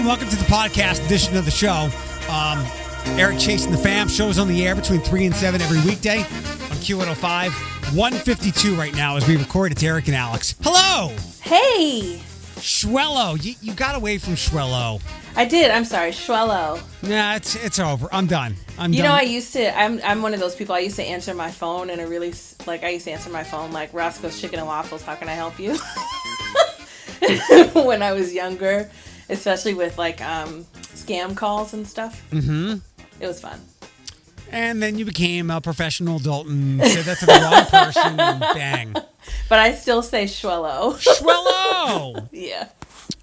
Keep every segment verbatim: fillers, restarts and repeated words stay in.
Hey, welcome to the podcast edition of the show. Um, Eric Chase and the fam. Shows on the air between three and seven every weekday on Q one oh five. one fifty-two right now as we record. It's Eric and Alex. Hello! Hey! Schwello. You, you got away from Schwello. I did. I'm sorry. Schwello. Nah, it's it's over. I'm done. I'm you done. You know, I used to, I'm I'm one of those people, I used to answer my phone in a really, like, I used to answer my phone like, Roscoe's Chicken and Waffles, how can I help you? When I was younger, especially with, like, um, scam calls and stuff. Mm-hmm. It was fun. And then you became a professional Dalton, said that's the wrong person, and bang. But I still say Schwello. Schwello! Yeah.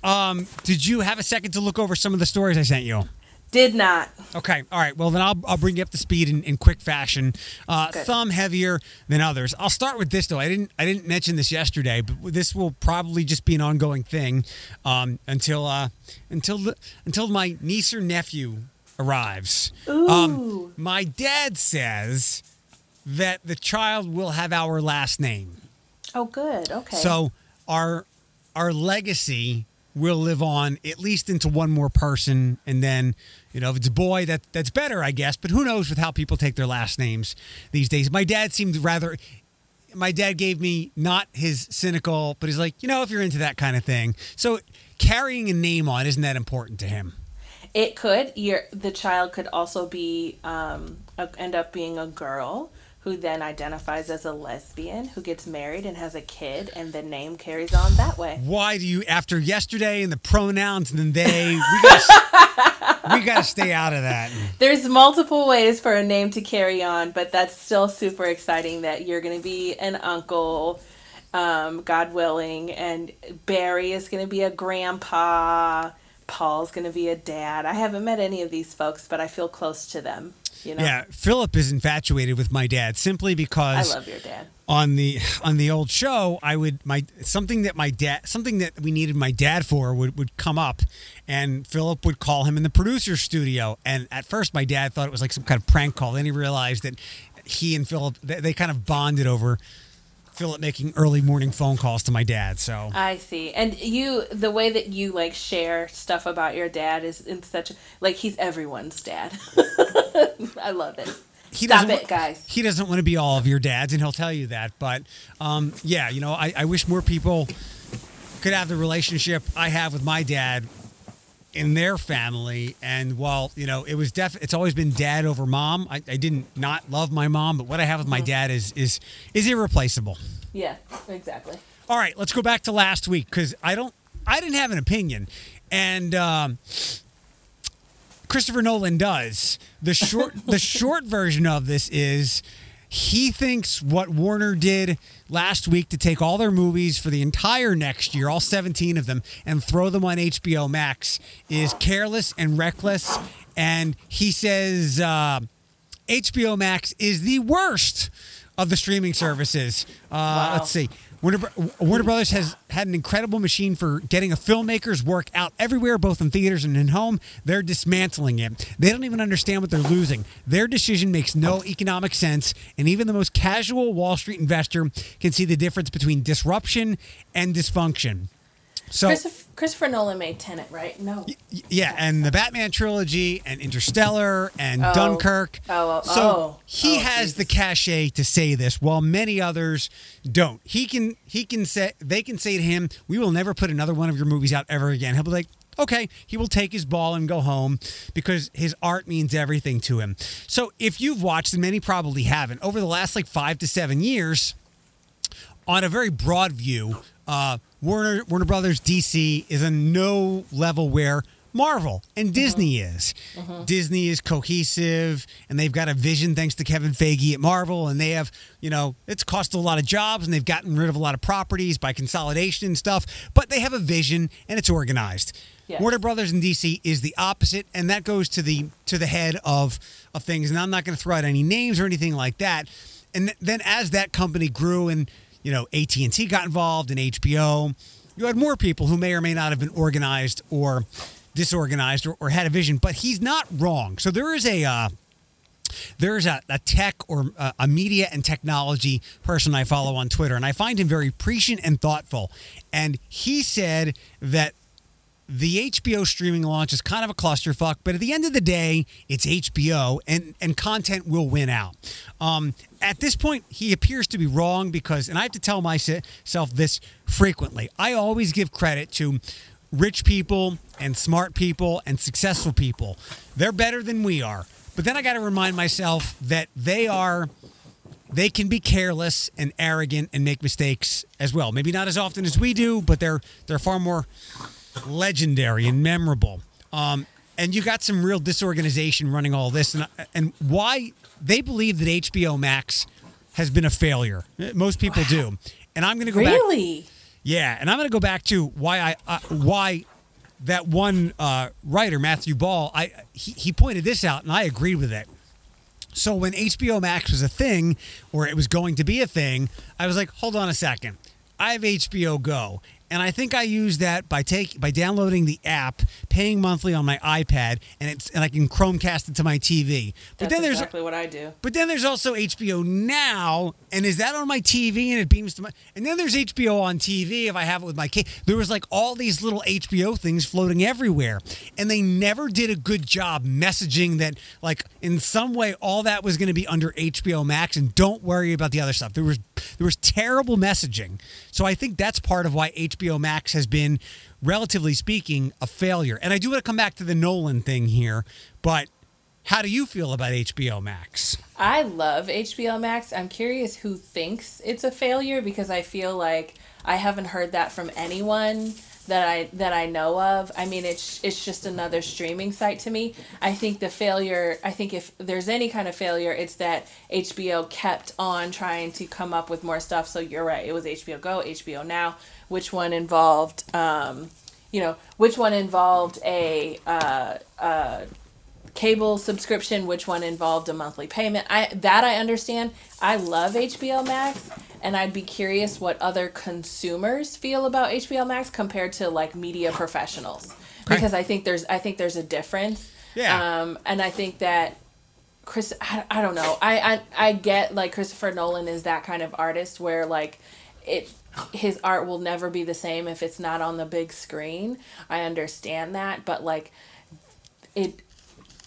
Um, did you have a second to look over some of the stories I sent you? Did not. Okay. All right. Well, then I'll I'll bring you up to speed in, in quick fashion. Uh, some heavier than others. I'll start with this though. I didn't I didn't mention this yesterday, but this will probably just be an ongoing thing um, until uh, until the, until my niece or nephew arrives. Ooh. Um, my dad says that the child will have our last name. Oh, good. Okay. So our our legacy will live on at least into one more person, and then, you know, if it's a boy, that that's better, I guess. But who knows with how people take their last names these days. My dad seemed rather. My dad gave me not his cynical, but he's like, you know, if you're into that kind of thing, so carrying a name on isn't that important to him. It could. Your the child could also be um, end up being a girl who then identifies as a lesbian, who gets married and has a kid, and the name carries on that way. Why do you, after yesterday and the pronouns and then they, we gotta, we gotta stay out of that. There's multiple ways for a name to carry on, but that's still super exciting that you're going to be an uncle, um, God willing, and Barry is going to be a grandpa, Paul's going to be a dad. I haven't met any of these folks, but I feel close to them. You know? Yeah, Philip is infatuated with my dad simply because I love your dad. On the on the old show, I would my something that my dad something that we needed my dad for would, would come up, and Philip would call him in the producer's studio. And at first, my dad thought it was like some kind of prank call. Then he realized that he and Philip they, they kind of bonded over Philip making early morning phone calls to my dad. So I see. And you, the way that you like share stuff about your dad is in such like he's everyone's dad. I love it. He Stop it, guys. He doesn't want to be all of your dads, and he'll tell you that. But, um, yeah, you know, I, I wish more people could have the relationship I have with my dad in their family. And while, you know, it was def- it's always been dad over mom. I, I didn't not love my mom, but what I have with my mm-hmm. dad is, is is irreplaceable. Yeah, exactly. All right, let's go back to last week because I don't I didn't have an opinion. And um Christopher Nolan does. The short the short version of this is he thinks what Warner did last week to take all their movies for the entire next year, all seventeen of them, and throw them on H B O Max is careless and reckless. And he says uh, H B O Max is the worst of the streaming services. Uh, wow. Let's see. Warner, Warner Brothers has had an incredible machine for getting a filmmaker's work out everywhere, both in theaters and in home. They're dismantling it. They don't even understand what they're losing. Their decision makes no economic sense, and even the most casual Wall Street investor can see the difference between disruption and dysfunction. So Christopher, Christopher Nolan made Tenet, right? No. Y- yeah, and the Batman trilogy, and Interstellar, and oh. Dunkirk. Oh, oh, so oh. he oh, has geez. the cachet to say this, while many others don't. He can, he can say, they can say to him, "We will never put another one of your movies out ever again." He'll be like, "Okay." He will take his ball and go home because his art means everything to him. So if you've watched, and many probably haven't, over the last like five to seven years, on a very broad view. Uh, Warner Warner Brothers D C is a no level where Marvel and Disney uh-huh. is. Uh-huh. Disney is cohesive, and they've got a vision thanks to Kevin Feige at Marvel, and they have, you know, it's cost a lot of jobs, and they've gotten rid of a lot of properties by consolidation and stuff, but they have a vision, and it's organized. Yes. Warner Brothers and D C is the opposite, and that goes to the to the head of, of things, and I'm not going to throw out any names or anything like that. And th- then as that company grew and you know, A T and T got involved in H B O. You had more people who may or may not have been organized or disorganized or, or had a vision, but he's not wrong. So there is a uh, there is a, a tech or uh, a media and technology person I follow on Twitter, and I find him very prescient and thoughtful. And he said that the H B O streaming launch is kind of a clusterfuck, but at the end of the day, it's H B O, and, and content will win out. Um, at this point, he appears to be wrong because, and I have to tell myself this frequently, I always give credit to rich people and smart people and successful people. They're better than we are. But then I got to remind myself that they are... They can be careless and arrogant and make mistakes as well. Maybe not as often as we do, but they're they're far more legendary and memorable. Um, and you got some real disorganization running all this. And, and why they believe that H B O Max has been a failure. Most people wow. do. And I'm going to go really? back. Really? Yeah. And I'm going to go back to why I uh, why that one uh, writer, Matthew Ball, I he, he pointed this out, and I agreed with it. So when H B O Max was a thing, or it was going to be a thing, I was like, hold on a second. I have H B O Go. And I think I use that by take by downloading the app, paying monthly on my iPad, and it's and I can Chromecast it to my T V. But That's then there's, exactly what I do. But then there's also H B O Now, and is that on my T V and it beams to my... And then there's H B O on T V if I have it with my kid. There was like all these little H B O things floating everywhere. And they never did a good job messaging that like in some way all that was going to be under H B O Max and don't worry about the other stuff. There was, there was terrible messaging. So I think that's part of why H B O H B O Max has been, relatively speaking, a failure. And I do want to come back to the Nolan thing here, but how do you feel about H B O Max? I love H B O Max. I'm curious who thinks it's a failure because I feel like I haven't heard that from anyone that I that I know of. I mean, it's it's just another streaming site to me. I think the failure, I think if there's any kind of failure, it's that H B O kept on trying to come up with more stuff. So you're right. It was H B O Go, H B O Now. Which one involved, um, you know, which one involved a uh, uh, cable subscription? Which one involved a monthly payment? I that I understand. I love H B O Max, and I'd be curious what other consumers feel about H B O Max compared to like media professionals, okay. because I think there's I think there's a difference. Yeah. Um, and I think that Chris, I, I don't know. I, I I get like Christopher Nolan is that kind of artist where like it. His art will never be the same if it's not on the big screen. I understand that, but like it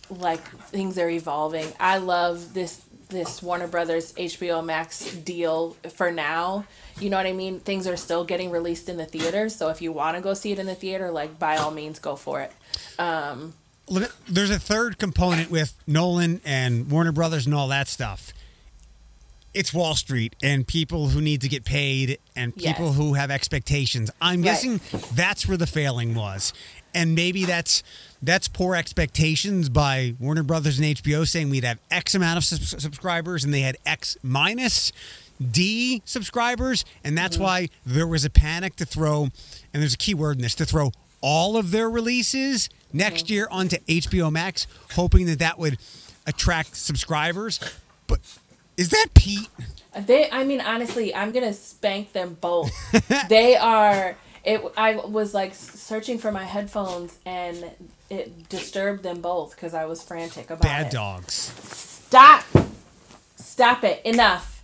like things are evolving. I love this this Warner Brothers H B O Max deal for now. You know what I mean? Things are still getting released in the theaters, so if you want to go see it in the theater, like by all means go for it. Um Look, there's a third component with Nolan and Warner Brothers and all that stuff. It's Wall Street and people who need to get paid and people yes. who have expectations. I'm right. guessing that's where the failing was. And maybe that's that's poor expectations by Warner Brothers and H B O saying we'd have X amount of sub- subscribers and they had X minus D subscribers. And that's mm-hmm. why there was a panic to throw, and there's a key word in this, to throw all of their releases next mm-hmm. year onto H B O Max, hoping that that would attract subscribers. But... Is that Pete? They, I mean, honestly, I'm going to spank them both. They are, it. I was like searching for my headphones and it disturbed them both because I was frantic about Bad it. Bad dogs. Stop. Stop it. Enough.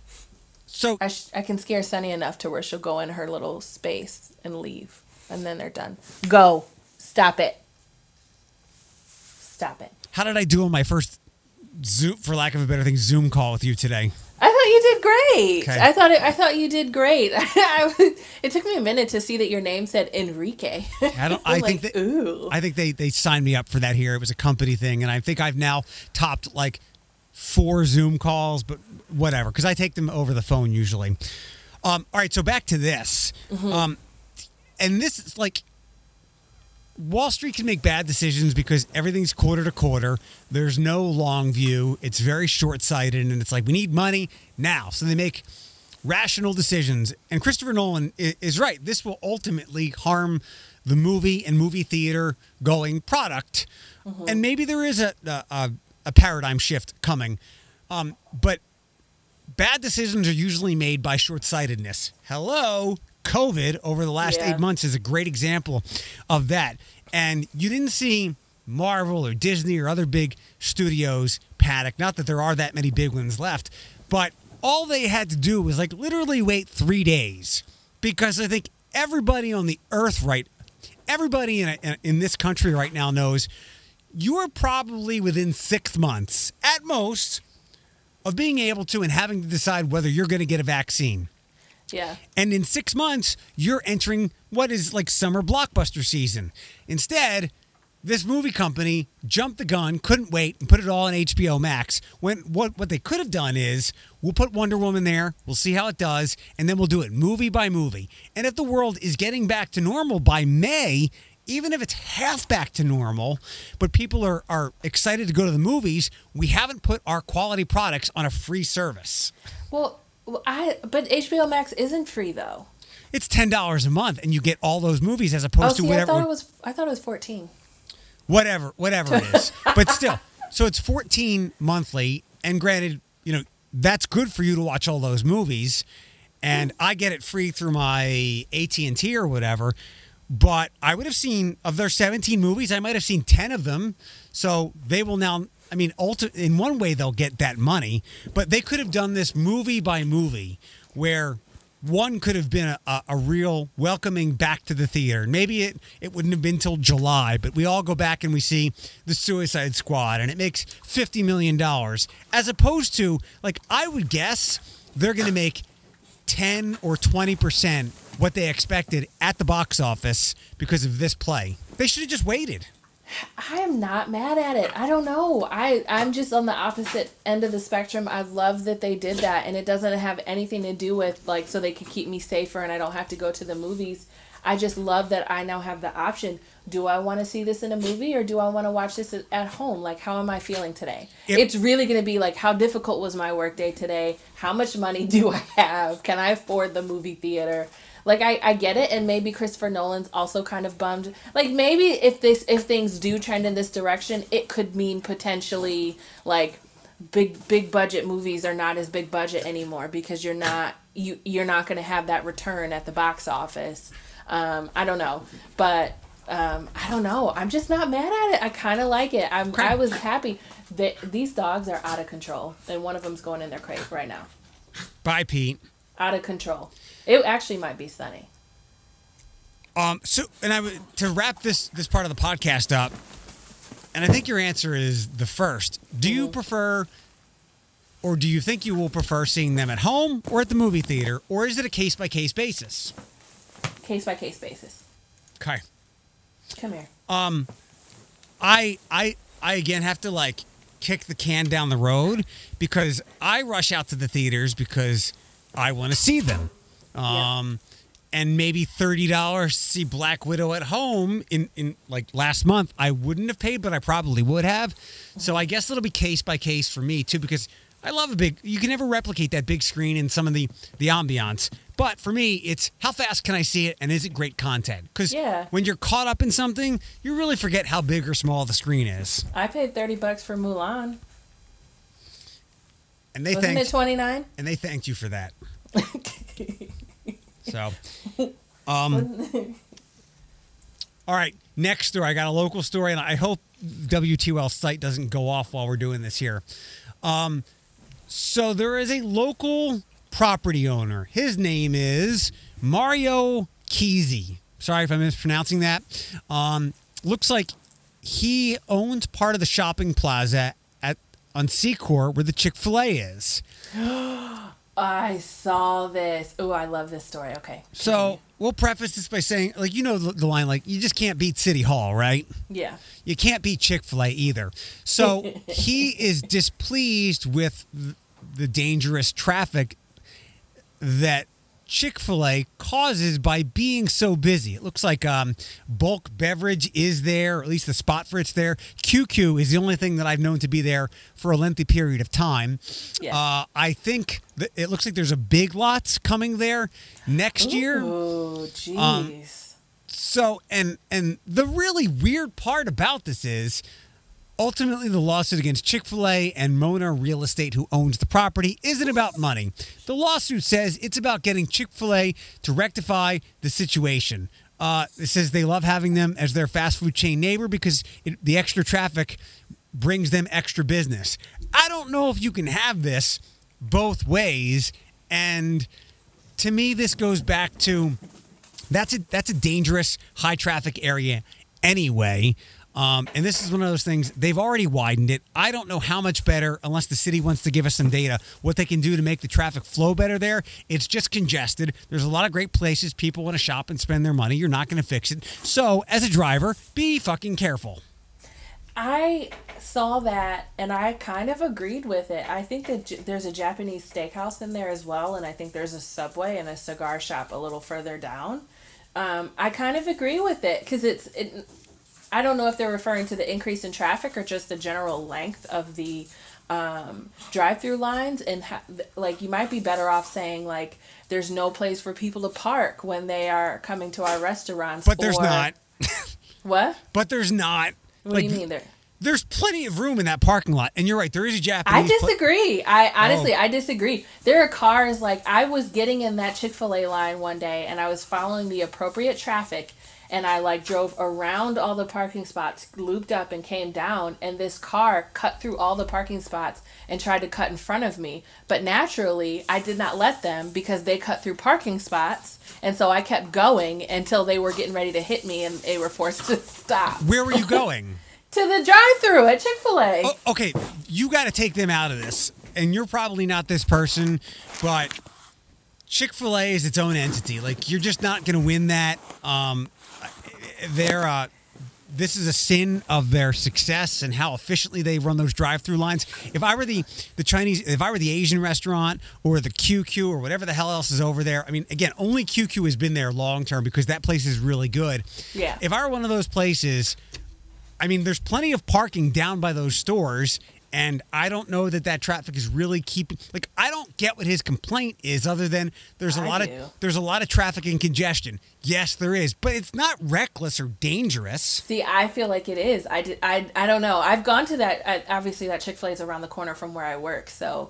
So I, sh- I can scare Sunny enough to where she'll go in her little space and leave. And then they're done. Go. Stop it. Stop it. How did I do on my first... Zoom, for lack of a better thing, Zoom call with you today? I thought you did great. Okay. I thought it, I thought you did great. I was, it took me a minute to see that your name said Enrique. I don't. I like, think. That, ooh. I think they they signed me up for that here. It was a company thing, and I think I've now topped like four Zoom calls, but whatever, because I take them over the phone usually. Um. All right. So back to this. Mm-hmm. Um. And this is like. Wall Street can make bad decisions because everything's quarter to quarter. There's no long view. It's very short-sighted, and it's like, we need money now. So they make rational decisions. And Christopher Nolan is right. This will ultimately harm the movie and movie theater-going product. Mm-hmm. And maybe there is a, a, a paradigm shift coming. Um, but bad decisions are usually made by short-sightedness. Hello? COVID over the last yeah. eight months is a great example of that. And you didn't see Marvel or Disney or other big studios panic. Not that there are that many big ones left, but all they had to do was like literally wait three days because I think everybody on the earth right everybody in, a, in this country right now knows you're probably within six months, at most, of being able to and having to decide whether you're going to get a vaccine. Yeah. And in six months, you're entering what is like summer blockbuster season. Instead, this movie company jumped the gun, couldn't wait, and put it all on H B O Max. When what what they could have done is, we'll put Wonder Woman there, we'll see how it does, and then we'll do it movie by movie. And if the world is getting back to normal by May, even if it's half back to normal, but people are, are excited to go to the movies, we haven't put our quality products on a free service. Well, I but H B O Max isn't free, though. It's ten dollars a month, and you get all those movies as opposed oh, see, to whatever. I thought it was, I thought it was fourteen dollars. Whatever, whatever it is. But still, so it's fourteen monthly, and granted, you know, that's good for you to watch all those movies, and I get it free through my A T and T or whatever, but I would have seen, of their seventeen movies, I might have seen ten of them, so they will now, I mean, ulti- in one way they'll get that money, but they could have done this movie by movie, where one could have been a, a real welcoming back to the theater. Maybe it, it wouldn't have been till July, but we all go back and we see The Suicide Squad, and it makes fifty million dollars. As opposed to, like, I would guess they're going to make ten or twenty percent what they expected at the box office because of this play. They should have just waited. I am not mad at it. I don't know. I, I'm just on the opposite end of the spectrum. I love that they did that, and it doesn't have anything to do with, like, so they can keep me safer and I don't have to go to the movies. I just love that I now have the option. Do I want to see this in a movie, or do I want to watch this at home? Like, how am I feeling today? It, it's really going to be like, how difficult was my workday today? How much money do I have? Can I afford the movie theater? Like, I, I get it, and maybe Christopher Nolan's also kind of bummed. Like, maybe if this if things do trend in this direction, it could mean potentially, like, big big budget movies are not as big budget anymore because you're not you you're not going to have that return at the box office. Um, I don't know, but um, I don't know. I'm just not mad at it. I kind of like it. I'm I was happy. They, these dogs are out of control, and one of them's going in their crate right now. Bye, Pete. Out of control. It actually might be sunny. Um. So, and I w- to wrap this this part of the podcast up, and I think your answer is the first. Do mm-hmm. you prefer, or do you think you will prefer seeing them at home or at the movie theater, or is it a case by case basis? Case by case basis. Okay. Come here. Um, I I I again have to like kick the can down the road because I rush out to the theaters because I want to see them. Um, yeah. And maybe thirty dollars to see Black Widow at home in, in like last month, I wouldn't have paid, but I probably would have. So I guess it'll be case by case for me too, because I love a big, you can never replicate that big screen and some of the, the ambiance, but for me, it's how fast can I see it? And is it great content? Cause yeah. when you're caught up in something, you really forget how big or small the screen is. I paid thirty bucks for Mulan. And they Wasn't thanked, it twenty-nine? And they thanked you for that. So, um, all right, next story. I got a local story, and I hope W T U L site doesn't go off while we're doing this here. Um, so there is a local property owner. His name is Mario Kesey. Sorry if I'm mispronouncing that. Um, looks like he owns part of the shopping plaza at on Secor where the Chick-fil-A is. I saw this. Oh, I love this story. Okay. So we'll preface this by saying, like, you know the line, like, you just can't beat City Hall, right? Yeah. You can't beat Chick-fil-A either. So he is displeased with the dangerous traffic that Chick-fil-A causes by being so busy. It looks like um, bulk beverage is there, or at least the spot for it's there. Q Q is the only thing that I've known to be there for a lengthy period of time. Yeah. Uh, I think th- it looks like there's a Big Lots coming there next Ooh, year. Oh, jeez. Um, so, and and the really weird part about this is, ultimately, the lawsuit against Chick-fil-A and Mona Real Estate, who owns the property, isn't about money. The lawsuit says it's about getting Chick-fil-A to rectify the situation. Uh, it says they love having them as their fast food chain neighbor because it, the extra traffic brings them extra business. I don't know if you can have this both ways. And to me, this goes back to that's a that's a dangerous high traffic area anyway. Um, and this is one of those things, they've already widened it. I don't know how much better, unless the city wants to give us some data, what they can do to make the traffic flow better there. It's just congested. There's a lot of great places people want to shop and spend their money. You're not going to fix it. So, as a driver, be fucking careful. I saw that, and I kind of agreed with it. I think that j- there's a Japanese steakhouse in there as well, and I think there's a Subway and a cigar shop a little further down. Um, I kind of agree with it, because it's... It, I don't know if they're referring to the increase in traffic or just the general length of the um, drive-through lines. And ha- like, you might be better off saying like, there's no place for people to park when they are coming to our restaurants. But or... there's not. What? But there's not. What like, do you mean there? There's plenty of room in that parking lot. And you're right, there is a Japanese. I disagree. Pl- I honestly, oh. I disagree. There are cars. Like, I was getting in that Chick-fil-A line one day and I was following the appropriate traffic. And I, like, drove around all the parking spots, looped up, and came down. And this car cut through all the parking spots and tried to cut in front of me. But naturally, I did not let them because they cut through parking spots. And so I kept going until they were getting ready to hit me and they were forced to stop. Where were you going? To the drive-thru at Chick-fil-A. Oh, okay, you got to take them out of this. And you're probably not this person, but Chick-fil-A is its own entity. Like, you're just not going to win that. Um... They're, uh, this is a sin of their success and how efficiently they run those drive-through lines. If I were the, the Chinese, if I were the Asian restaurant or the Q Q or whatever the hell else is over there, I mean, again, only Q Q has been there long-term because that place is really good. Yeah. If I were one of those places, I mean, there's plenty of parking down by those stores, and I don't know that that traffic is really keeping. Like, I don't get what his complaint is, other than there's a I lot do. of there's a lot of traffic and congestion. Yes, there is, but it's not reckless or dangerous. See, I feel like it is. I, did, I, I don't know. I've gone to that. I, obviously, that Chick-fil-A is around the corner from where I work. So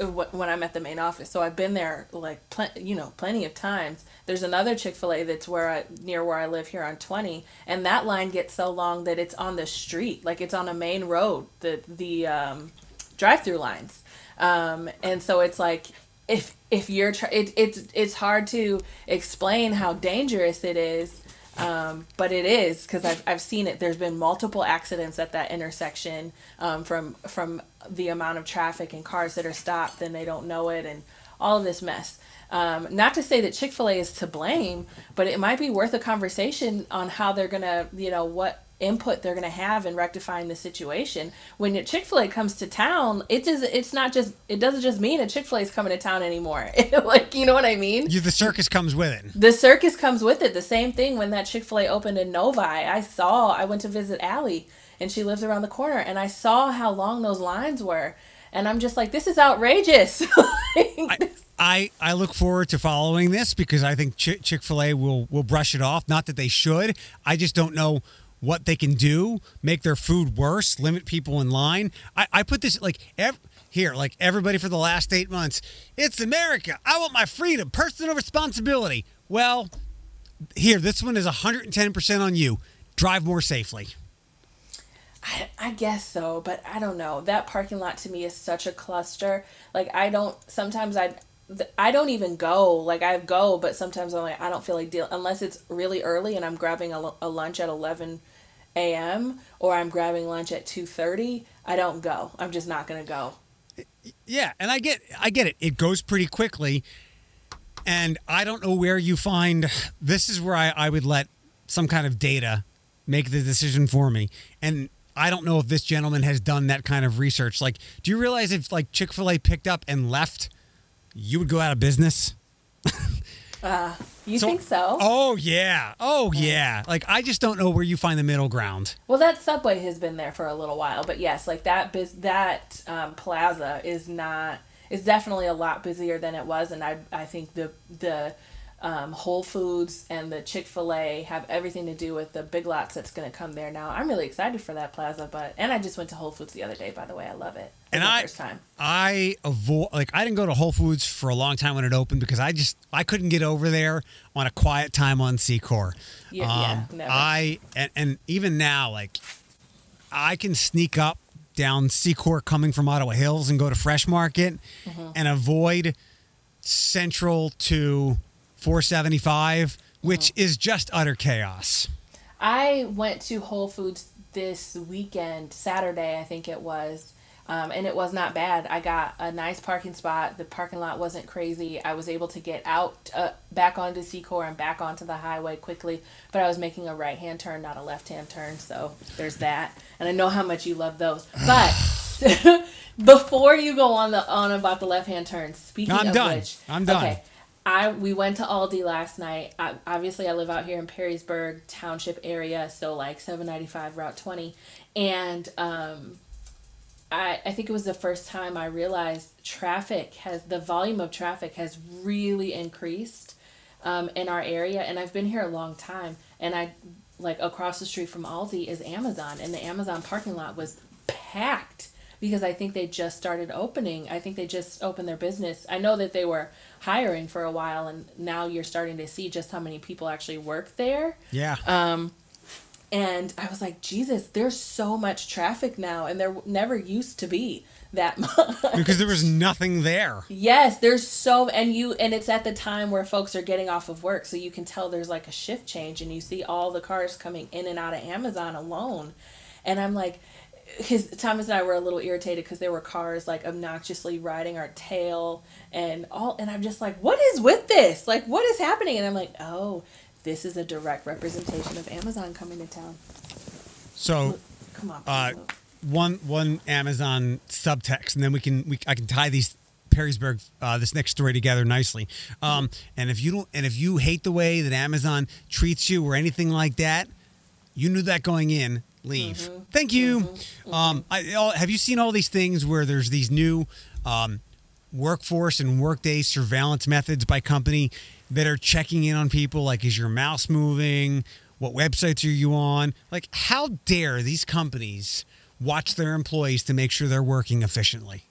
when I'm at the main office, so I've been there like pl- you know plenty of times. There's another Chick-fil-A that's where I, near where I live here on twenty, and that line gets so long that it's on the street, like it's on a main road, the the um, drive-through lines, um, and so it's like if if you're tr- it, it's it's hard to explain how dangerous it is, um, but it is, because I've I've seen it. There's been multiple accidents at that intersection um, from from the amount of traffic and cars that are stopped and they don't know it and all of this mess. Um, not to say that Chick-fil-A is to blame, but it might be worth a conversation on how they're going to, you know, what input they're going to have in rectifying the situation. When Chick-fil-A comes to town, it just, it's not just, it doesn't just mean that Chick-fil-A is coming to town anymore. Like, you know what I mean? You, the circus comes with it. The circus comes with it. The same thing when that Chick-fil-A opened in Novi. I saw, I went to visit Allie, and she lives around the corner, and I saw how long those lines were. And I'm just like, this is outrageous. Like, I- I, I look forward to following this, because I think Ch- Chick-fil-A will, will brush it off. Not that they should. I just don't know what they can do. Make their food worse. Limit people in line. I, I put this like ev- here, like everybody for the last eight months. It's America. I want my freedom. Personal responsibility. Well, here, this one is one hundred ten percent on you. Drive more safely. I, I guess so, but I don't know. That parking lot to me is such a cluster. Like, I don't, sometimes I... I don't even go, like I go, but sometimes I'm like, I don't feel like deal unless it's really early and I'm grabbing a, a lunch at eleven a.m. or I'm grabbing lunch at two thirty. I don't go. I'm just not going to go. Yeah. And I get, I get it. It goes pretty quickly. And I don't know where you find, this is where I, I would let some kind of data make the decision for me. And I don't know if this gentleman has done that kind of research. Like, do you realize if like Chick-fil-A picked up and left, you would go out of business? uh, you so, think so? Oh, yeah. Oh, yeah. Like, I just don't know where you find the middle ground. Well, that Subway has been there for a little while. But, yes, like, that biz- that um, plaza is not – is definitely a lot busier than it was. And I I think the the um, Whole Foods and the Chick-fil-A have everything to do with the Big Lots that's going to come there now. I'm really excited for that plaza. but And I just went to Whole Foods the other day, by the way. I love it. And I, time. I avoid, like, I didn't go to Whole Foods for a long time when it opened because I just, I couldn't get over there on a quiet time on Secor. Yeah, um, yeah, never. I, and, and even now, like, I can sneak up down Secor coming from Ottawa Hills and go to Fresh Market mm-hmm. and avoid Central to four seventy-five which oh. is just utter chaos. I went to Whole Foods this weekend, Saturday, I think it was, um, and it was not bad. I got a nice parking spot. The parking lot wasn't crazy. I was able to get out, uh, back onto Secor and back onto the highway quickly, but I was making a right-hand turn, not a left-hand turn, so there's that. And I know how much you love those. But before you go on the on about the left-hand turn, speaking I'm of done. which... I'm done. Okay. I, we went to Aldi last night. I, obviously, I live out here in Perrysburg Township area, so like seven ninety-five Route twenty. And um, I, I think it was the first time I realized traffic has, the volume of traffic has really increased um, in our area. And I've been here a long time. And I, like across the street from Aldi is Amazon. And the Amazon parking lot was packed because I think they just started opening. I think they just opened their business. I know that they were hiring for a while, and now you're starting to see just how many people actually work there. Yeah. Um, and I was like, Jesus, there's so much traffic now, and there never used to be that much. Because there was nothing there. Yes, there's so, and you, and it's at the time where folks are getting off of work, so you can tell there's like a shift change, and you see all the cars coming in and out of Amazon alone. And I'm like, His, Thomas and I were a little irritated because there were cars like obnoxiously riding our tail and all. And I'm just like, what is with this? Like, what is happening? And I'm like, oh, this is a direct representation of Amazon coming to town. So, come on. Uh, one one Amazon subtext, and then we can we I can tie these Perrysburg uh, this next story together nicely. Um, and if you don't, and if you hate the way that Amazon treats you or anything like that, you knew that going in. Leave. Mm-hmm. Thank you. Mm-hmm. Mm-hmm. Um, I, all, have you seen all these things where there's these new um, workforce and workday surveillance methods by company that are checking in on people? Like, is your mouse moving? What websites are you on? Like, how dare these companies watch their employees to make sure they're working efficiently?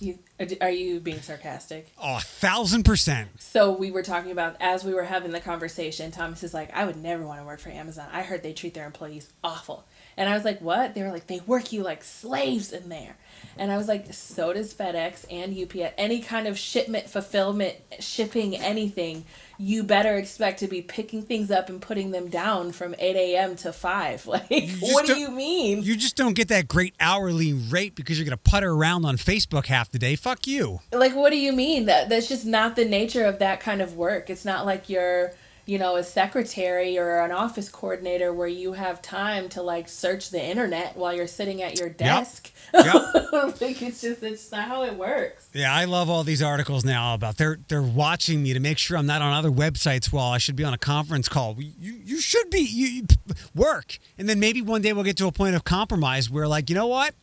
You, are you being sarcastic? Oh, a thousand percent. So we were talking about, as we were having the conversation, Thomas is like, I would never want to work for Amazon. I heard they treat their employees awful. And I was like, what? They were like, they work you like slaves in there. And I was like, so does FedEx and U P S. Any kind of shipment, fulfillment, shipping, anything, you better expect to be picking things up and putting them down from eight a.m. to five. Like, what do you mean? You just don't get that great hourly rate because you're going to putter around on Facebook half the day. Fuck you. Like, what do you mean? That That's just not the nature of that kind of work. It's not like you're... you know, a secretary or an office coordinator where you have time to like search the internet while you're sitting at your desk. Yep. Yep. I think it's just, it's not how it works. Yeah. I love all these articles now about they're, they're watching me to make sure I'm not on other websites while I should be on a conference call. You, you should be, you, you work. And then maybe one day we'll get to a point of compromise where like, you know what,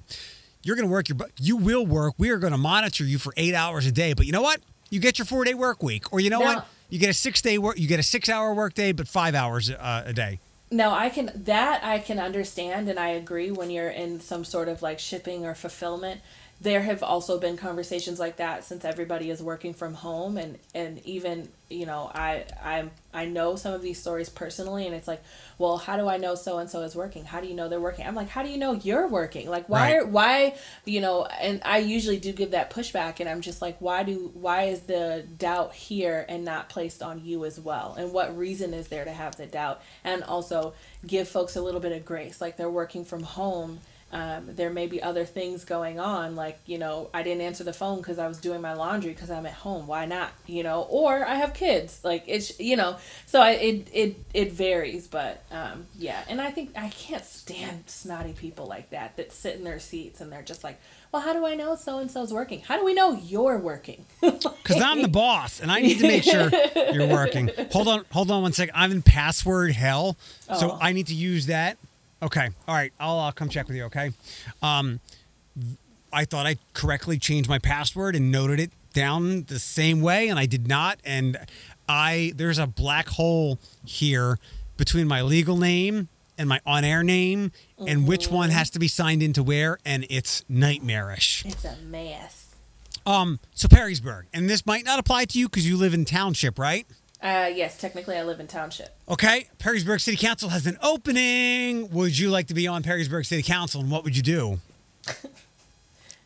you're going to work your, you will work. We are going to monitor you for eight hours a day, but you know what? You get your four day work week, or you know now, what? You get a six day work. You get a six hour work day, but five hours uh, a day. No, I can that I can understand, and I agree. When you're in some sort of like shipping or fulfillment, there have also been conversations like that since everybody is working from home, and and even you know I I I know some of these stories personally, and it's like, well, how do I know so and so is working? How do you know they're working? I'm like, how do you know you're working? Like, why right. why you know? And I usually do give that pushback, and I'm just like, why do why is the doubt here and not placed on you as well? And what reason is there to have the doubt? And also give folks a little bit of grace, like they're working from home. Um, there may be other things going on, like, you know, I didn't answer the phone because I was doing my laundry because I'm at home. Why not? You know, or I have kids, like it's, you know, so I, it, it, it varies, but, um, yeah. And I think I can't stand snotty people like that, that sit in their seats and they're just like, well, how do I know so-and-so's working? How do we know you're working? Because I'm the boss and I need to make sure you're working. Hold on. Hold on one second. I'm in password hell. Oh. So I need to use that. Okay. All right. I'll uh, come check with you. Okay. Um, I thought I correctly changed my password and noted it down the same way, and I did not. And I there's a black hole here between my legal name and my on-air name, mm-hmm. and which one has to be signed into where, and it's nightmarish. It's a mess. Um. So Perrysburg, and this might not apply to you because you live in township, right? Uh, yes, technically I live in township. Okay, Perrysburg City Council has an opening. Would you like to be on Perrysburg City Council, and what would you do?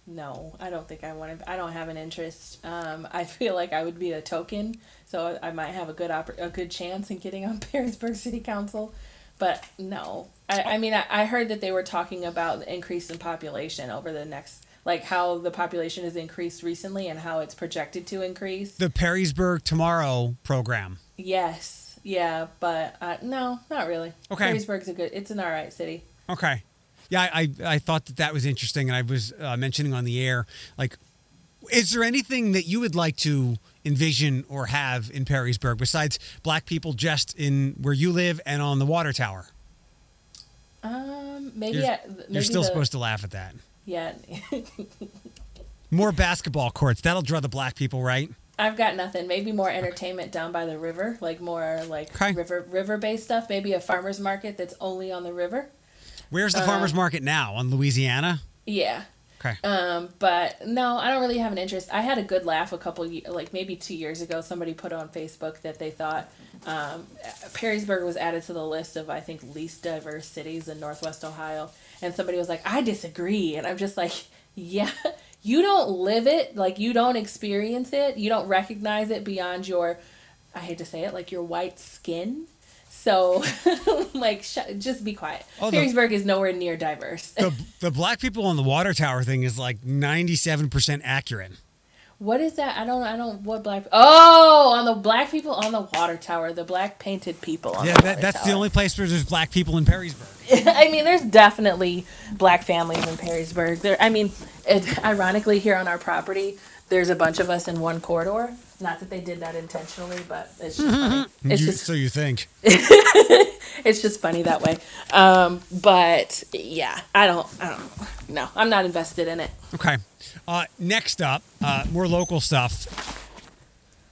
no, I don't think I want to. I don't have an interest. Um, I feel like I would be a token, so I might have a good oper- a good chance in getting on Perrysburg City Council. But no, I, I mean, I, I heard that they were talking about the increase in population over the next, like how the population has increased recently and how it's projected to increase. The Perrysburg Tomorrow program. Yes. Yeah. But uh, no, not really. Okay. Perrysburg's a good, it's an all right city. Okay. Yeah. I, I thought that that was interesting. And I was uh, mentioning on the air, like, is there anything that you would like to envision or have in Perrysburg besides black people just in where you live and on the water tower? Um, maybe you're, I, maybe you're still the, supposed to laugh at that. Yeah. More basketball courts. That'll draw the black people, right? I've got nothing. Maybe more entertainment down by the river, like more like okay. river river based stuff. Maybe a farmer's market that's only on the river. Where's the um, farmer's market now? On Louisiana? Yeah. Okay. Um, but no, I don't really have an interest. I had a good laugh a couple, like maybe two years ago, somebody put on Facebook that they thought um, Perrysburg was added to the list of, I think, least diverse cities in Northwest Ohio. And somebody was like, I disagree. And I'm just like, yeah, you don't live it. Like, you don't experience it. You don't recognize it beyond your, I hate to say it, like your white skin. So, like, sh- just be quiet. Oh, Perrysburg the, is nowhere near diverse. the, the black people on the water tower thing is like ninety-seven percent accurate. What is that? I don't, I don't, what black, oh, on the black people on the water tower, the black painted people on yeah, the that, water that's tower. The only place where there's black people in Perrysburg. I mean, there's definitely black families in Perrysburg. There, I mean, it, ironically, here on our property, there's a bunch of us in one corridor. Not that they did that intentionally, but it's just funny. It's you, just, so you think. It's just funny that way. Um, but yeah, I don't, I don't know. I'm not invested in it. Okay. Uh, next up, uh, more local stuff.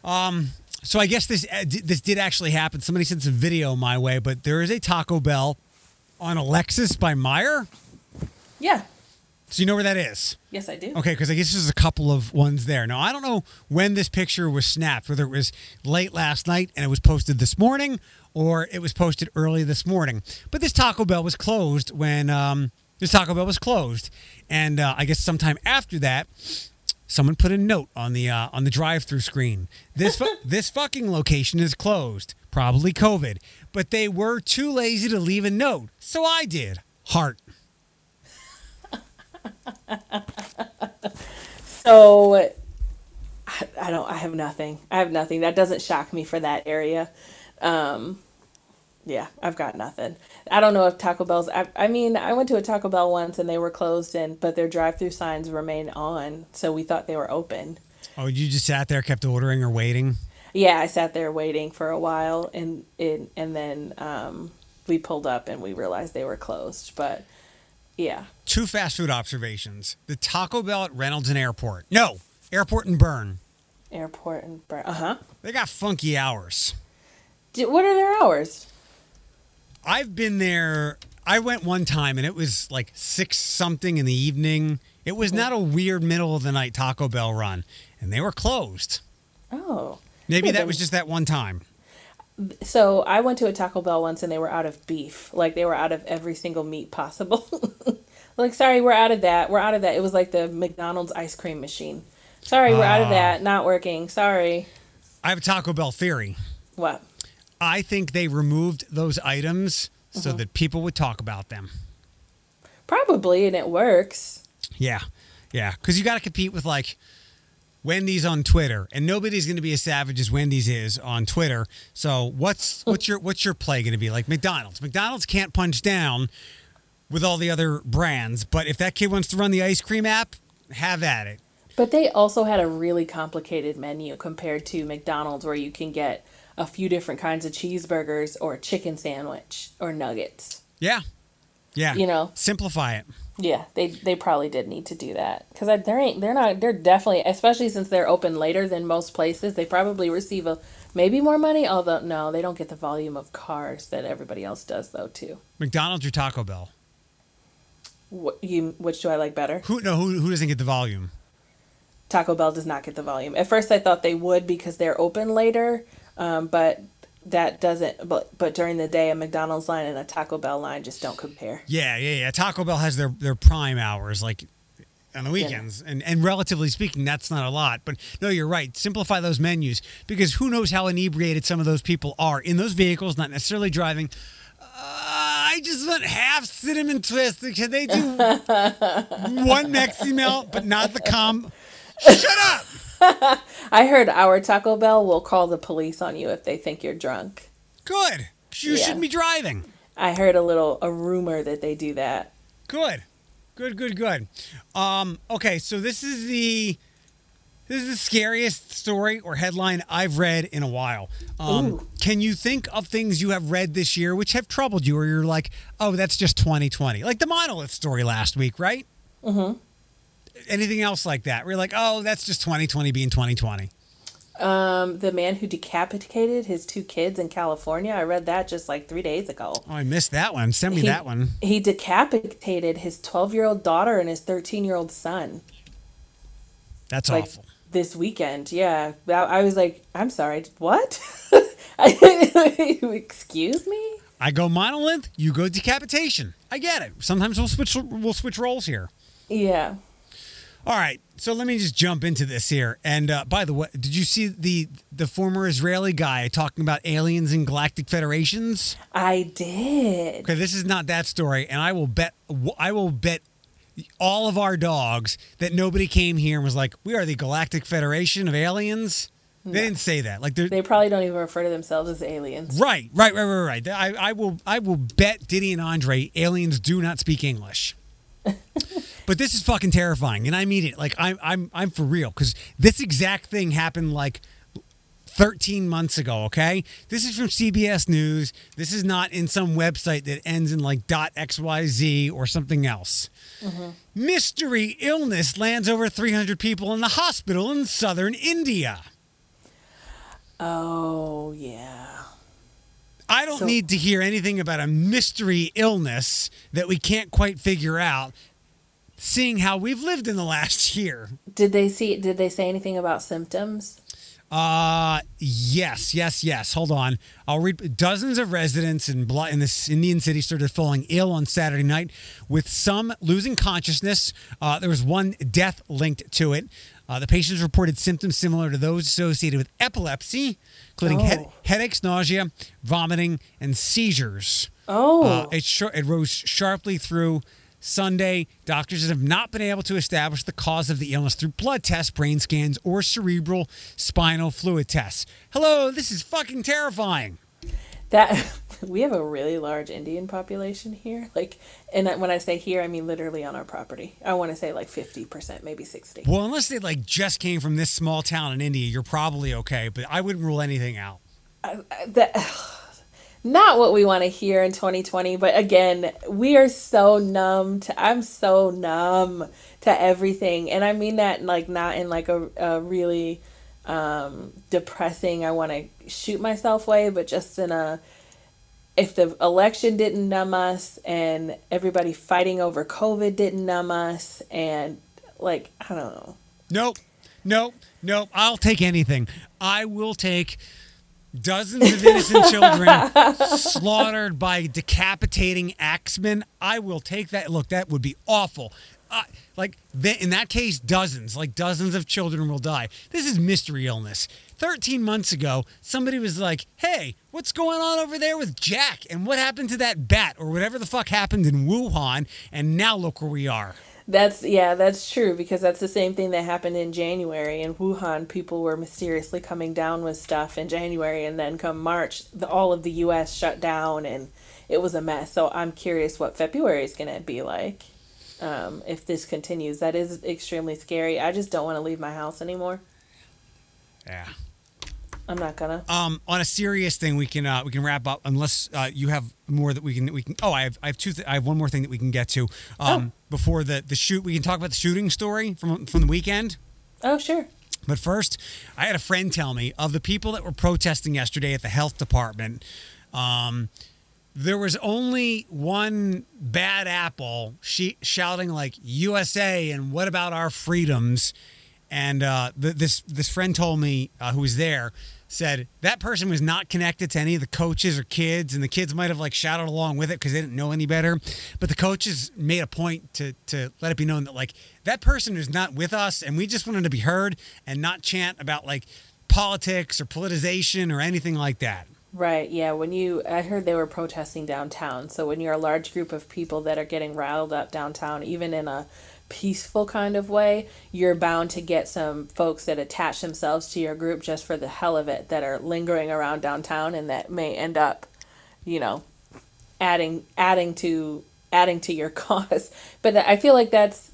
Um, so I guess this, uh, d- this did actually happen. Somebody sent some video my way, but there is a Taco Bell on Alexis by Meijer. Yeah. So you know where that is? Yes, I do. Okay, because I guess there's a couple of ones there. Now, I don't know when this picture was snapped, whether it was late last night and it was posted this morning or it was posted early this morning. But this Taco Bell was closed when um, this Taco Bell was closed. And uh, I guess sometime after that, someone put a note on the uh, on the drive-thru screen. This fu- this fucking location is closed, probably COVID. But they were too lazy to leave a note, so I did. Heart. So I, I don't I have nothing I have nothing that doesn't shock me for that area. Um yeah, I've got nothing. I don't know if Taco Bell's I, I mean I went to a Taco Bell once and they were closed and but their drive-thru signs remained on, so we thought they were open. Oh, you just sat there, kept ordering or waiting? Yeah, I sat there waiting for a while and it and then um we pulled up and we realized they were closed. But yeah. Two fast food observations. The Taco Bell at Reynolds and Airport. No, Airport and Burn. Airport and Burn. Uh-huh. They got funky hours. Do, what are their hours? I've been there. I went one time, and it was like six something in the evening. It was mm-hmm. not a weird middle-of-the-night Taco Bell run, and they were closed. Oh. Maybe that been... was just that one time. So I went to a Taco Bell once and they were out of beef. Like they were out of every single meat possible. Like, sorry, we're out of that. We're out of that. It was like the McDonald's ice cream machine. Sorry, we're uh, out of that. Not working. Sorry. I have a Taco Bell theory. What? I think they removed those items mm-hmm. so that people would talk about them. Probably. And it works. Yeah. Yeah. Because you got to compete with like Wendy's on Twitter, and nobody's going to be as savage as Wendy's is on Twitter. So what's what's your what's your play going to be? Like McDonald's. McDonald's can't punch down with all the other brands, but if that kid wants to run the ice cream app, have at it. But they also had a really complicated menu compared to McDonald's, where you can get a few different kinds of cheeseburgers or a chicken sandwich or nuggets. Yeah. Yeah. You know, simplify it. Yeah, they they probably did need to do that because there ain't they're not they're definitely, especially since they're open later than most places, they probably receive a maybe more money. Although no, they don't get the volume of cars that everybody else does though too. McDonald's or Taco Bell? What you? Which do I like better? Who no who who doesn't get the volume? Taco Bell does not get the volume. At first, I thought they would because they're open later, um, but. That doesn't, but but during the day, a McDonald's line and a Taco Bell line just don't compare. Yeah, yeah, yeah. Taco Bell has their, their prime hours. Like, on the weekends. Yeah. And and relatively speaking, that's not a lot. But no, you're right. Simplify those menus, because who knows how inebriated some of those people are in those vehicles, not necessarily driving. Uh, I just want half cinnamon twist. Can they do one Mexi Melt, but not the com? Shut up! I heard our Taco Bell will call the police on you if they think you're drunk. Good. You yeah. shouldn't be driving. I heard a little, a rumor that they do that. Good. Good, good, good. Um, okay, so this is the this is the scariest story or headline I've read in a while. Um, can you think of things you have read this year which have troubled you, or you're like, oh, that's just twenty twenty? Like the monolith story last week, right? Mm-hmm. Anything else like that? We're like, oh, that's just twenty twenty being twenty twenty. Um, the man who decapitated his two kids in California. I read that just like three days ago. Oh, I missed that one. Send me he, that one. He decapitated his twelve-year-old daughter and his thirteen-year-old son. That's like, awful. This weekend, yeah. I, I was like, I'm sorry, what? Excuse me? I go monolith, you go decapitation. I get it. Sometimes we'll switch we'll switch roles here. Yeah. All right. So let me just jump into this here. And uh, by the way, did you see the the former Israeli guy talking about aliens and Galactic Federations? I did. Okay, this is not that story, and I will bet I will bet all of our dogs that nobody came here and was like, "We are the Galactic Federation of Aliens." No. They didn't say that. Like they probably don't even refer to themselves as aliens. Right, right, right, right, right. I, I will I will bet Diddy and Andre aliens do not speak English. But this is fucking terrifying, and I mean it. Like I'm, I'm, I'm for real, because this exact thing happened like thirteen months ago. Okay, this is from C B S News. This is not in some website that ends in like .xyz or something else. Mm-hmm. Mystery illness lands over three hundred people in the hospital in southern India. Oh yeah. I don't so- need to hear anything about a mystery illness that we can't quite figure out, seeing how we've lived in the last year. Did they see? Did they say anything about symptoms? Uh, yes, yes, yes. Hold on. I'll read. Dozens of residents in blo- in this Indian city started falling ill on Saturday night, with some losing consciousness. Uh, there was one death linked to it. Uh, the patients reported symptoms similar to those associated with epilepsy, including oh. head- headaches, nausea, vomiting, and seizures. Oh. Uh, it, sh- it rose sharply through Sunday. Doctors have not been able to establish the cause of the illness through blood tests, brain scans, or cerebral spinal fluid tests. Hello, this is fucking terrifying. That we have a really large Indian population here. Like, and when I say here, I mean literally on our property. I want to say like fifty percent, maybe sixty. Well, unless they like just came from this small town in India, you're probably okay, but I wouldn't rule anything out. Uh, that Not what we want to hear in twenty twenty, but again, we are so numb to, I'm so numb to everything. And I mean that like not in like a, a really um, depressing, I want to shoot myself way, but just in a, if the election didn't numb us and everybody fighting over COVID didn't numb us and like, I don't know. Nope, nope, nope. I'll take anything. I will take dozens of innocent children slaughtered by decapitating axemen. I will take that. Look, that would be awful. Uh, like, th- in that case, dozens, like dozens of children will die. This is mystery illness. thirteen months ago, somebody was like, hey, what's going on over there with Jack? And what happened to that bat? Or whatever the fuck happened in Wuhan. And now look where we are. That's, yeah, that's true, because that's the same thing that happened in January. In Wuhan, people were mysteriously coming down with stuff in January, and then come March, the, all of the U S shut down, and it was a mess. So I'm curious what February is going to be like um, if this continues. That is extremely scary. I just don't want to leave my house anymore. Yeah. I'm not gonna. Um, on a serious thing, we can uh, we can wrap up unless uh, you have more that we can we can. Oh, I have I have two. Th- I have one more thing that we can get to um, oh. before the the shoot. We can talk about the shooting story from from the weekend. Oh sure. But first, I had a friend tell me of the people that were protesting yesterday at the health department. Um, there was only one bad apple. She shouting like U S A and what about our freedoms? And uh, the, this this friend told me uh, who was there said that person was not connected to any of the coaches or kids, and the kids might have like shouted along with it because they didn't know any better. But the coaches made a point to to let it be known that like that person is not with us, and we just wanted to be heard and not chant about like politics or politicization or anything like that. Right. Yeah. When you, I heard they were protesting downtown. So when you're a large group of people that are getting riled up downtown, even in a peaceful kind of way, you're bound to get some folks that attach themselves to your group just for the hell of it, that are lingering around downtown, and that may end up, you know, adding adding to adding to your cause. But I feel like that's,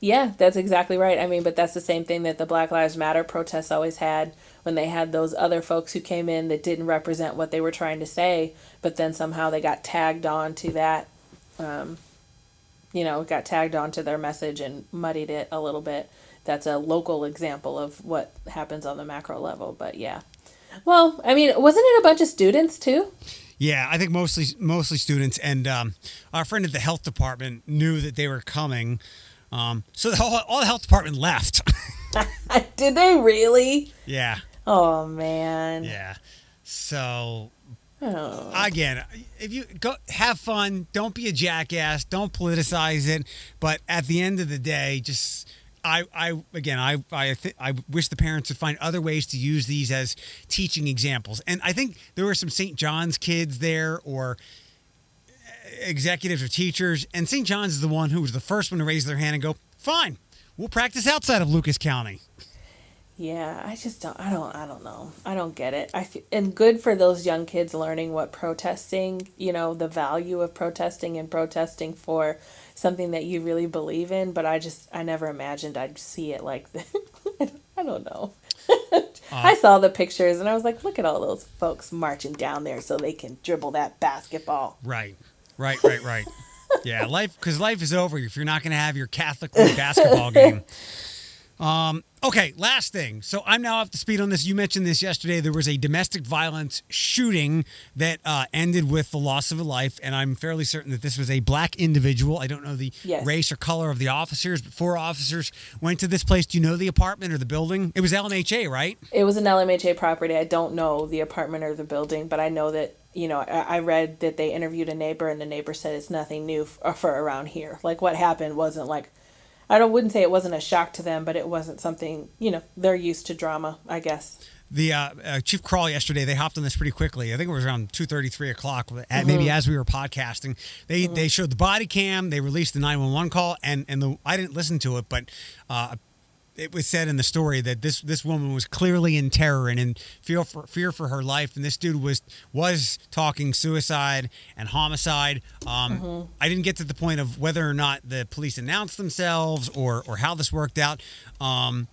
yeah, that's exactly right. I mean, but that's the same thing that the Black Lives Matter protests always had, when they had those other folks who came in that didn't represent what they were trying to say, but then somehow they got tagged on to that, um, you know, got tagged onto their message and muddied it a little bit. That's a local example of what happens on the macro level. But yeah. Well, I mean, wasn't it a bunch of students too? Yeah, I think mostly mostly students. And um, our friend at the health department knew that they were coming. Um, so the whole, all the health department left. Did they really? Yeah. Oh, man. Yeah. So... Oh. Again, if you go have fun, don't be a jackass, don't politicize it. But at the end of the day, just I, I again, I I, th- I wish the parents would find other ways to use these as teaching examples. And I think there were some Saint John's kids there, or executives or teachers. And Saint John's is the one who was the first one to raise their hand and go, "Fine, we'll practice outside of Lucas County." Yeah, I just don't, I don't, I don't know. I don't get it. I feel, and good for those young kids learning what protesting, you know, the value of protesting and protesting for something that you really believe in. But I just, I never imagined I'd see it like this. I don't know. uh, I saw the pictures and I was like, look at all those folks marching down there so they can dribble that basketball. Right, right, right, right. Yeah, life, because life is over if you're not going to have your Catholic League basketball game. Um, okay, last thing. So I'm now up to speed on this. You mentioned this yesterday. There was a domestic violence shooting that uh, ended with the loss of a life, and I'm fairly certain that this was a black individual. I don't know the yes. race or color of the officers, but four officers went to this place. Do you know the apartment or the building? It was L M H A, right? It was an L M H A property. I don't know the apartment or the building, but I know that, you know, I read that they interviewed a neighbor, and the neighbor said it's nothing new for, for around here. Like, what happened wasn't like, I don't, wouldn't say it wasn't a shock to them, but it wasn't something, you know, they're used to drama, I guess. The uh, uh, Chief Kroll yesterday, they hopped on this pretty quickly. I think it was around two thirty, three o'clock, mm-hmm. maybe as we were podcasting. They mm-hmm. they showed the body cam, they released the nine one one call, and, and the, I didn't listen to it, but uh, it was said in the story that this, this woman was clearly in terror and in fear for, fear for her life, and this dude was was talking suicide and homicide. Um, mm-hmm. I didn't get to the point of whether or not the police announced themselves or or how this worked out, um,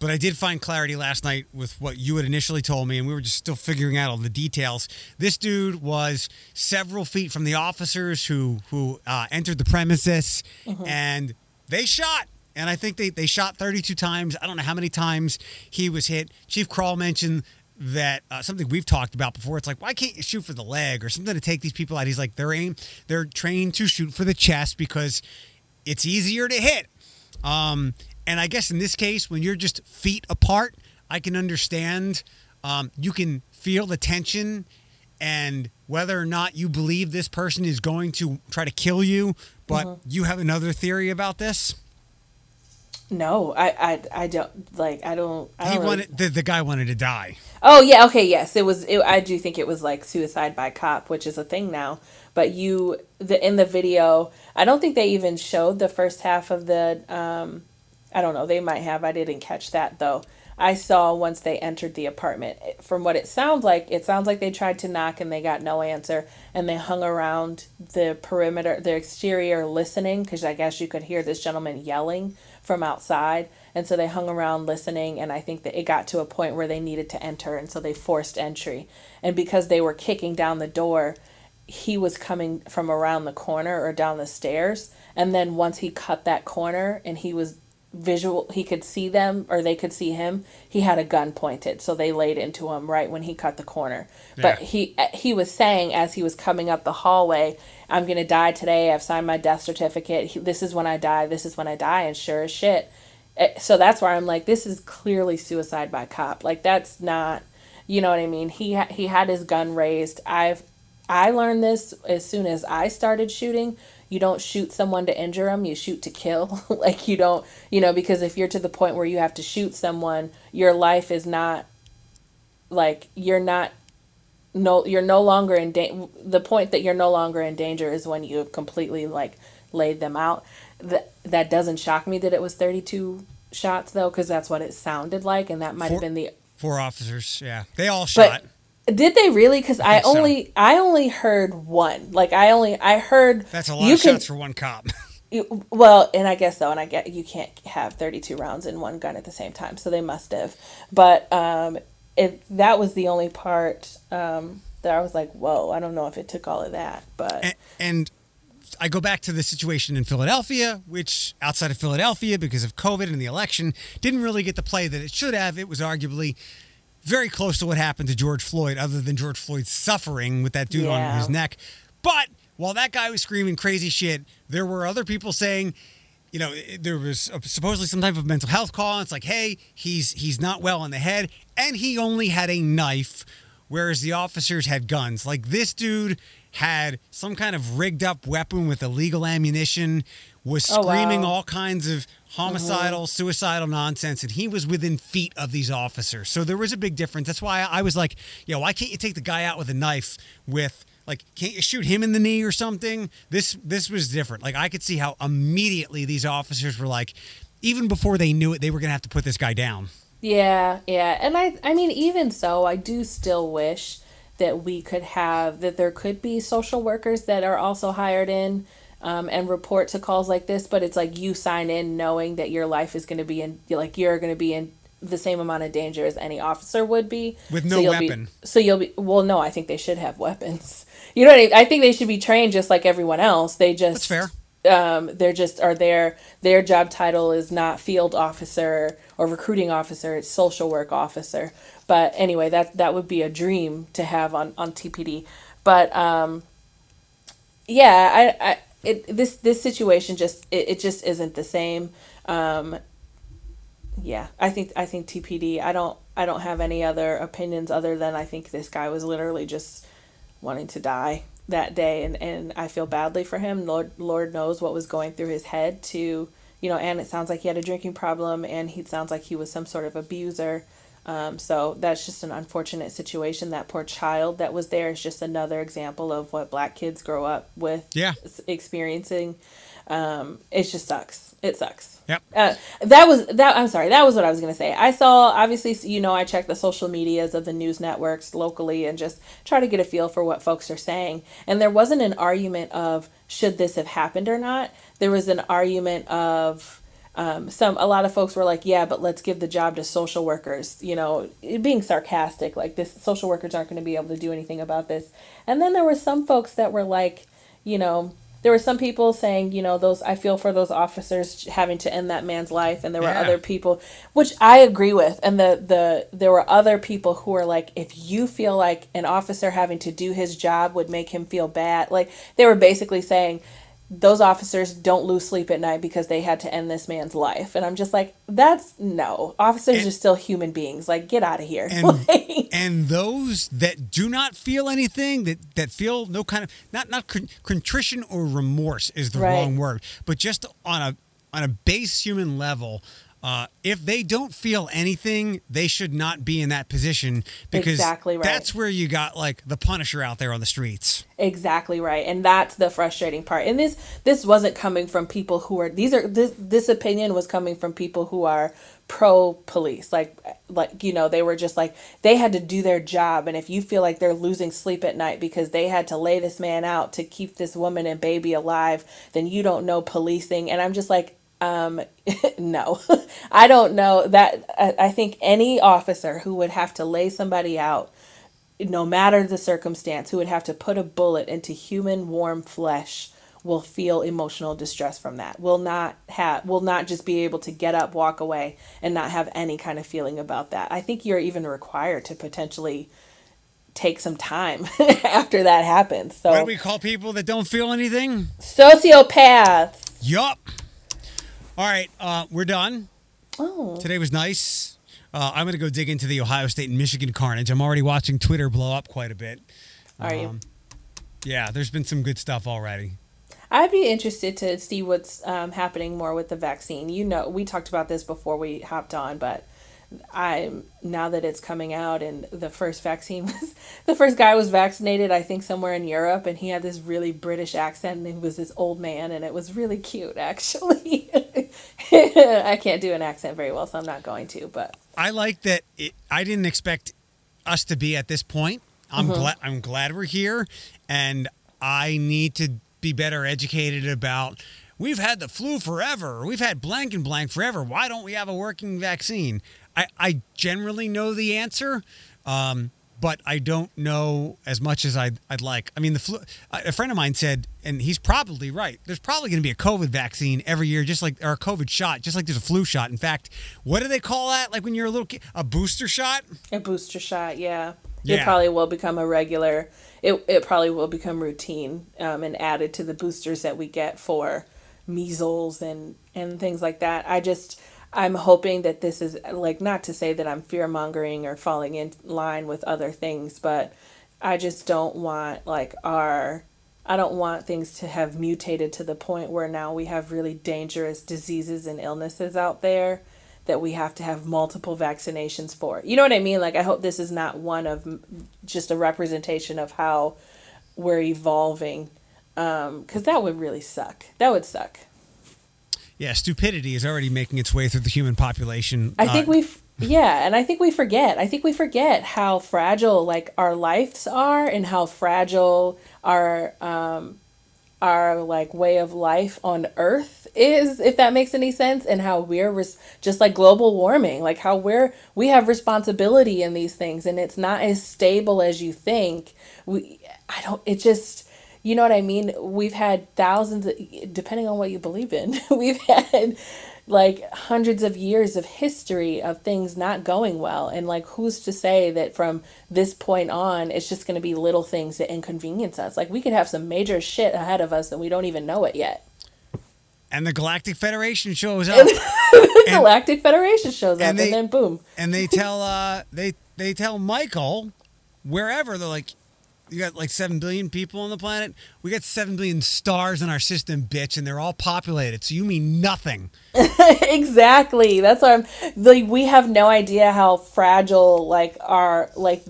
but I did find clarity last night with what you had initially told me, and we were just still figuring out all the details. This dude was several feet from the officers who, who uh, entered the premises, mm-hmm. and they shot. And I think they, they shot thirty-two times. I don't know how many times he was hit. Chief Kroll mentioned that uh, something we've talked about before. It's like, why can't you shoot for the leg or something to take these people out? He's like, they're aim, they're trained to shoot for the chest because it's easier to hit. Um, and I guess in this case, when you're just feet apart, I can understand. Um, you can feel the tension and whether or not you believe this person is going to try to kill you. But mm-hmm. you have another theory about this? No, I, I, I don't like, I don't, I don't he wanted, really... the, the guy wanted to die. Oh yeah. Okay. Yes. It was, it, I do think it was like suicide by cop, which is a thing now, but you, the, in the video, I don't think they even showed the first half of the, um, I don't know. They might have, I didn't catch that though. I saw once they entered the apartment. From what it sounds like, it sounds like they tried to knock and they got no answer, and they hung around the perimeter, the exterior, listening, because I guess you could hear this gentleman yelling from outside. And so they hung around listening, and I think that it got to a point where they needed to enter, and so they forced entry. And because they were kicking down the door, he was coming from around the corner or down the stairs, and then once he cut that corner and he was visual, he could see them or they could see him, he had a gun pointed, so they laid into him right when he cut the corner. Yeah. But he he was saying as he was coming up the hallway, I'm gonna die today, I've signed my death certificate, he, this is when I die, this is when I die, and sure as shit. So that's why I'm like, this is clearly suicide by cop. Like, that's not, You know what I mean? He ha- he had his gun raised. I've I learned this as soon as I started shooting. You don't shoot someone to injure them. You shoot to kill. Like, you don't, you know, because if you're to the point where you have to shoot someone, your life is not, like, you're not, no, you're no longer in danger. The point that you're no longer in danger is when you have completely, like, laid them out. That that doesn't shock me that it was thirty-two shots, though, because that's what it sounded like, and that might have been the... Four officers, yeah. They all shot. But did they really? Because I, I only so. I only heard one. Like, I only... I heard... That's a lot you of shots can, for one cop. You, well, and I guess so, and I get you can't have thirty-two rounds in one gun at the same time, so they must have. But um, if that was the only part um, that I was like, whoa, I don't know if it took all of that, but... And, and I go back to the situation in Philadelphia, which outside of Philadelphia, because of COVID and the election, didn't really get the play that it should have. It was arguably very close to what happened to George Floyd, other than George Floyd suffering with that dude yeah. on his neck. But while that guy was screaming crazy shit, there were other people saying, you know, there was supposedly some type of mental health call. And it's like, hey, he's he's not well in the head. And he only had a knife, whereas the officers had guns. Like, this dude had some kind of rigged up weapon with illegal ammunition, was screaming oh, wow. all kinds of homicidal, mm-hmm. suicidal nonsense, and he was within feet of these officers. So there was a big difference. That's why I was like, yo, why can't you take the guy out with a knife with, like, can't you shoot him in the knee or something? This this was different. Like, I could see how immediately these officers were like, even before they knew it, they were going to have to put this guy down. Yeah, yeah. And I, I mean, even so, I do still wish that we could have, that there could be social workers that are also hired in um, and report to calls like this, but it's like you sign in knowing that your life is going to be in, like, you're going to be in the same amount of danger as any officer would be. With no so weapon. Be, so you'll be, well, no, I think they should have weapons. You know what I mean? I think they should be trained just like everyone else. They just, that's fair. Um, they're just, are their, their job title is not field officer or recruiting officer, it's social work officer. But anyway, that that would be a dream to have on, on T P D. But um, yeah, I, I it this this situation just it, it just isn't the same. Um, yeah, I think I think T P D. I don't I don't have any other opinions other than I think this guy was literally just wanting to die that day, and, and I feel badly for him. Lord Lord knows what was going through his head to you know, and it sounds like he had a drinking problem, and he sounds like he was some sort of abuser. Um, so that's just an unfortunate situation. That poor child that was there is just another example of what black kids grow up with yeah. experiencing. Um, it just sucks. It sucks. Yep. Uh, that was that. I'm sorry. That was what I was going to say. I saw, obviously, you know, I check the social medias of the news networks locally and just try to get a feel for what folks are saying. And there wasn't an argument of should this have happened or not. There was an argument of, Um, some, a lot of folks were like, yeah, but let's give the job to social workers, you know, being sarcastic, like this, social workers aren't going to be able to do anything about this. And then there were some folks that were like, you know, there were some people saying, you know, those, I feel for those officers having to end that man's life. And there were yeah. other people, which I agree with. And the, the, there were other people who were like, if you feel like an officer having to do his job would make him feel bad, like they were basically saying, those officers don't lose sleep at night because they had to end this man's life. And I'm just like, that's no. Officers and, are still human beings. Like, get out of here. And, and those that do not feel anything, that, that feel no kind of, not not contrition or remorse is the right. wrong word, but just on a on a base human level, uh, if they don't feel anything, they should not be in that position because exactly right. that's where you got like the Punisher out there on the streets. Exactly right. And that's the frustrating part. And this, this wasn't coming from people who are, these are, this, this opinion was coming from people who are pro police. Like, like, you know, they were just like, they had to do their job. And if you feel like they're losing sleep at night because they had to lay this man out to keep this woman and baby alive, then you don't know policing. And I'm just like, Um, no, I don't know that. I, I think any officer who would have to lay somebody out, no matter the circumstance, who would have to put a bullet into human warm flesh will feel emotional distress from that, will not have, will not just be able to get up, walk away and not have any kind of feeling about that. I think you're even required to potentially take some time after that happens. So what do we call people that don't feel anything? Sociopaths. Yup. All right, uh, we're done. Oh. Today was nice. Uh, I'm going to go dig into the Ohio State and Michigan carnage. I'm already watching Twitter blow up quite a bit. Are um, you? Yeah, there's been some good stuff already. I'd be interested to see what's um, happening more with the vaccine. You know, we talked about this before we hopped on, but I'm now that it's coming out and the first vaccine was the first guy was vaccinated, I think somewhere in Europe, and he had this really British accent and he was this old man and it was really cute, actually. I can't do an accent very well, so I'm not going to, but I like that. It, I didn't expect us to be at this point. I'm mm-hmm. glad I'm glad we're here, and I need to be better educated about we've had the flu forever. We've had blank and blank forever. Why don't we have a working vaccine? I, I generally know the answer, um, but I don't know as much as I'd, I'd like. I mean, the flu, a friend of mine said, and he's probably right, there's probably going to be a COVID vaccine every year, just like, or a COVID shot, just like there's a flu shot. In fact, what do they call that? Like when you're a little kid, a booster shot? A booster shot, yeah. yeah. It probably will become a regular, it, it probably will become routine um, and added to the boosters that we get for measles and, and things like that. I just... I'm hoping that this is, like, not to say that I'm fear-mongering or falling in line with other things, but I just don't want, like, our, I don't want things to have mutated to the point where now we have really dangerous diseases and illnesses out there that we have to have multiple vaccinations for. You know what I mean? Like, I hope this is not one of just a representation of how we're evolving, um, 'cause that would really suck. That would suck. Yeah, stupidity is already making its way through the human population. I think uh, we, yeah, and I think we forget. I think we forget how fragile like our lives are, and how fragile our um, our like way of life on Earth is, if that makes any sense. And how we're res- just like global warming, like how we're we have responsibility in these things, and it's not as stable as you think. We, I don't. It just. You know what I mean? We've had thousands, of, depending on what you believe in, we've had like hundreds of years of history of things not going well. And like, who's to say that from this point on, it's just going to be little things that inconvenience us. Like we could have some major shit ahead of us and we don't even know it yet. And the Galactic Federation shows up. the and, Galactic Federation shows and up they, and then boom. And they tell, uh, they, they tell Michael wherever they're like, you got like seven billion people on the planet. We got seven billion stars in our system, bitch, and they're all populated. So you mean nothing. Exactly. That's what I'm like. We have no idea how fragile like our like,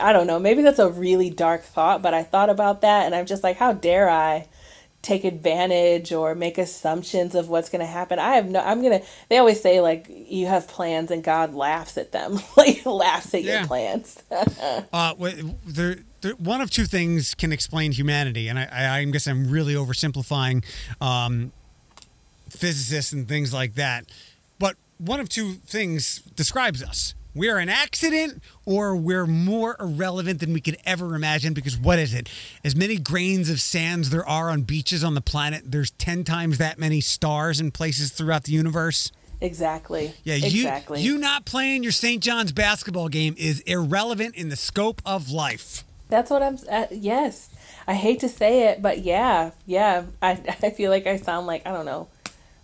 I don't know, maybe that's a really dark thought, but I thought about that and I'm just like, how dare I take advantage or make assumptions of what's going to happen. I have no, I'm going to, they always say like you have plans and God laughs at them. Like laughs at yeah. your plans. uh, there, there, one of two things can explain humanity. And I, I, I guess I'm really oversimplifying um, physicists and things like that. But one of two things describes us. We're an accident or we're more irrelevant than we could ever imagine because what is it? As many grains of sands there are on beaches on the planet, there's ten times that many stars in places throughout the universe. Exactly. Yeah, you, exactly. you not playing your Saint John's basketball game is irrelevant in the scope of life. That's what I'm uh, yes. I hate to say it, but yeah. Yeah. I I feel like I sound like, I don't know,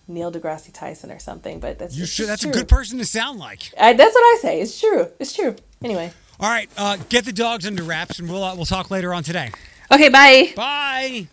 Neil deGrasse Tyson or something, but that's you should, that's true. A good person to sound like. I, that's what I say. It's true. It's true. Anyway. All right. Uh, get the dogs under wraps, and we'll uh, we'll talk later on today. Okay. Bye. Bye.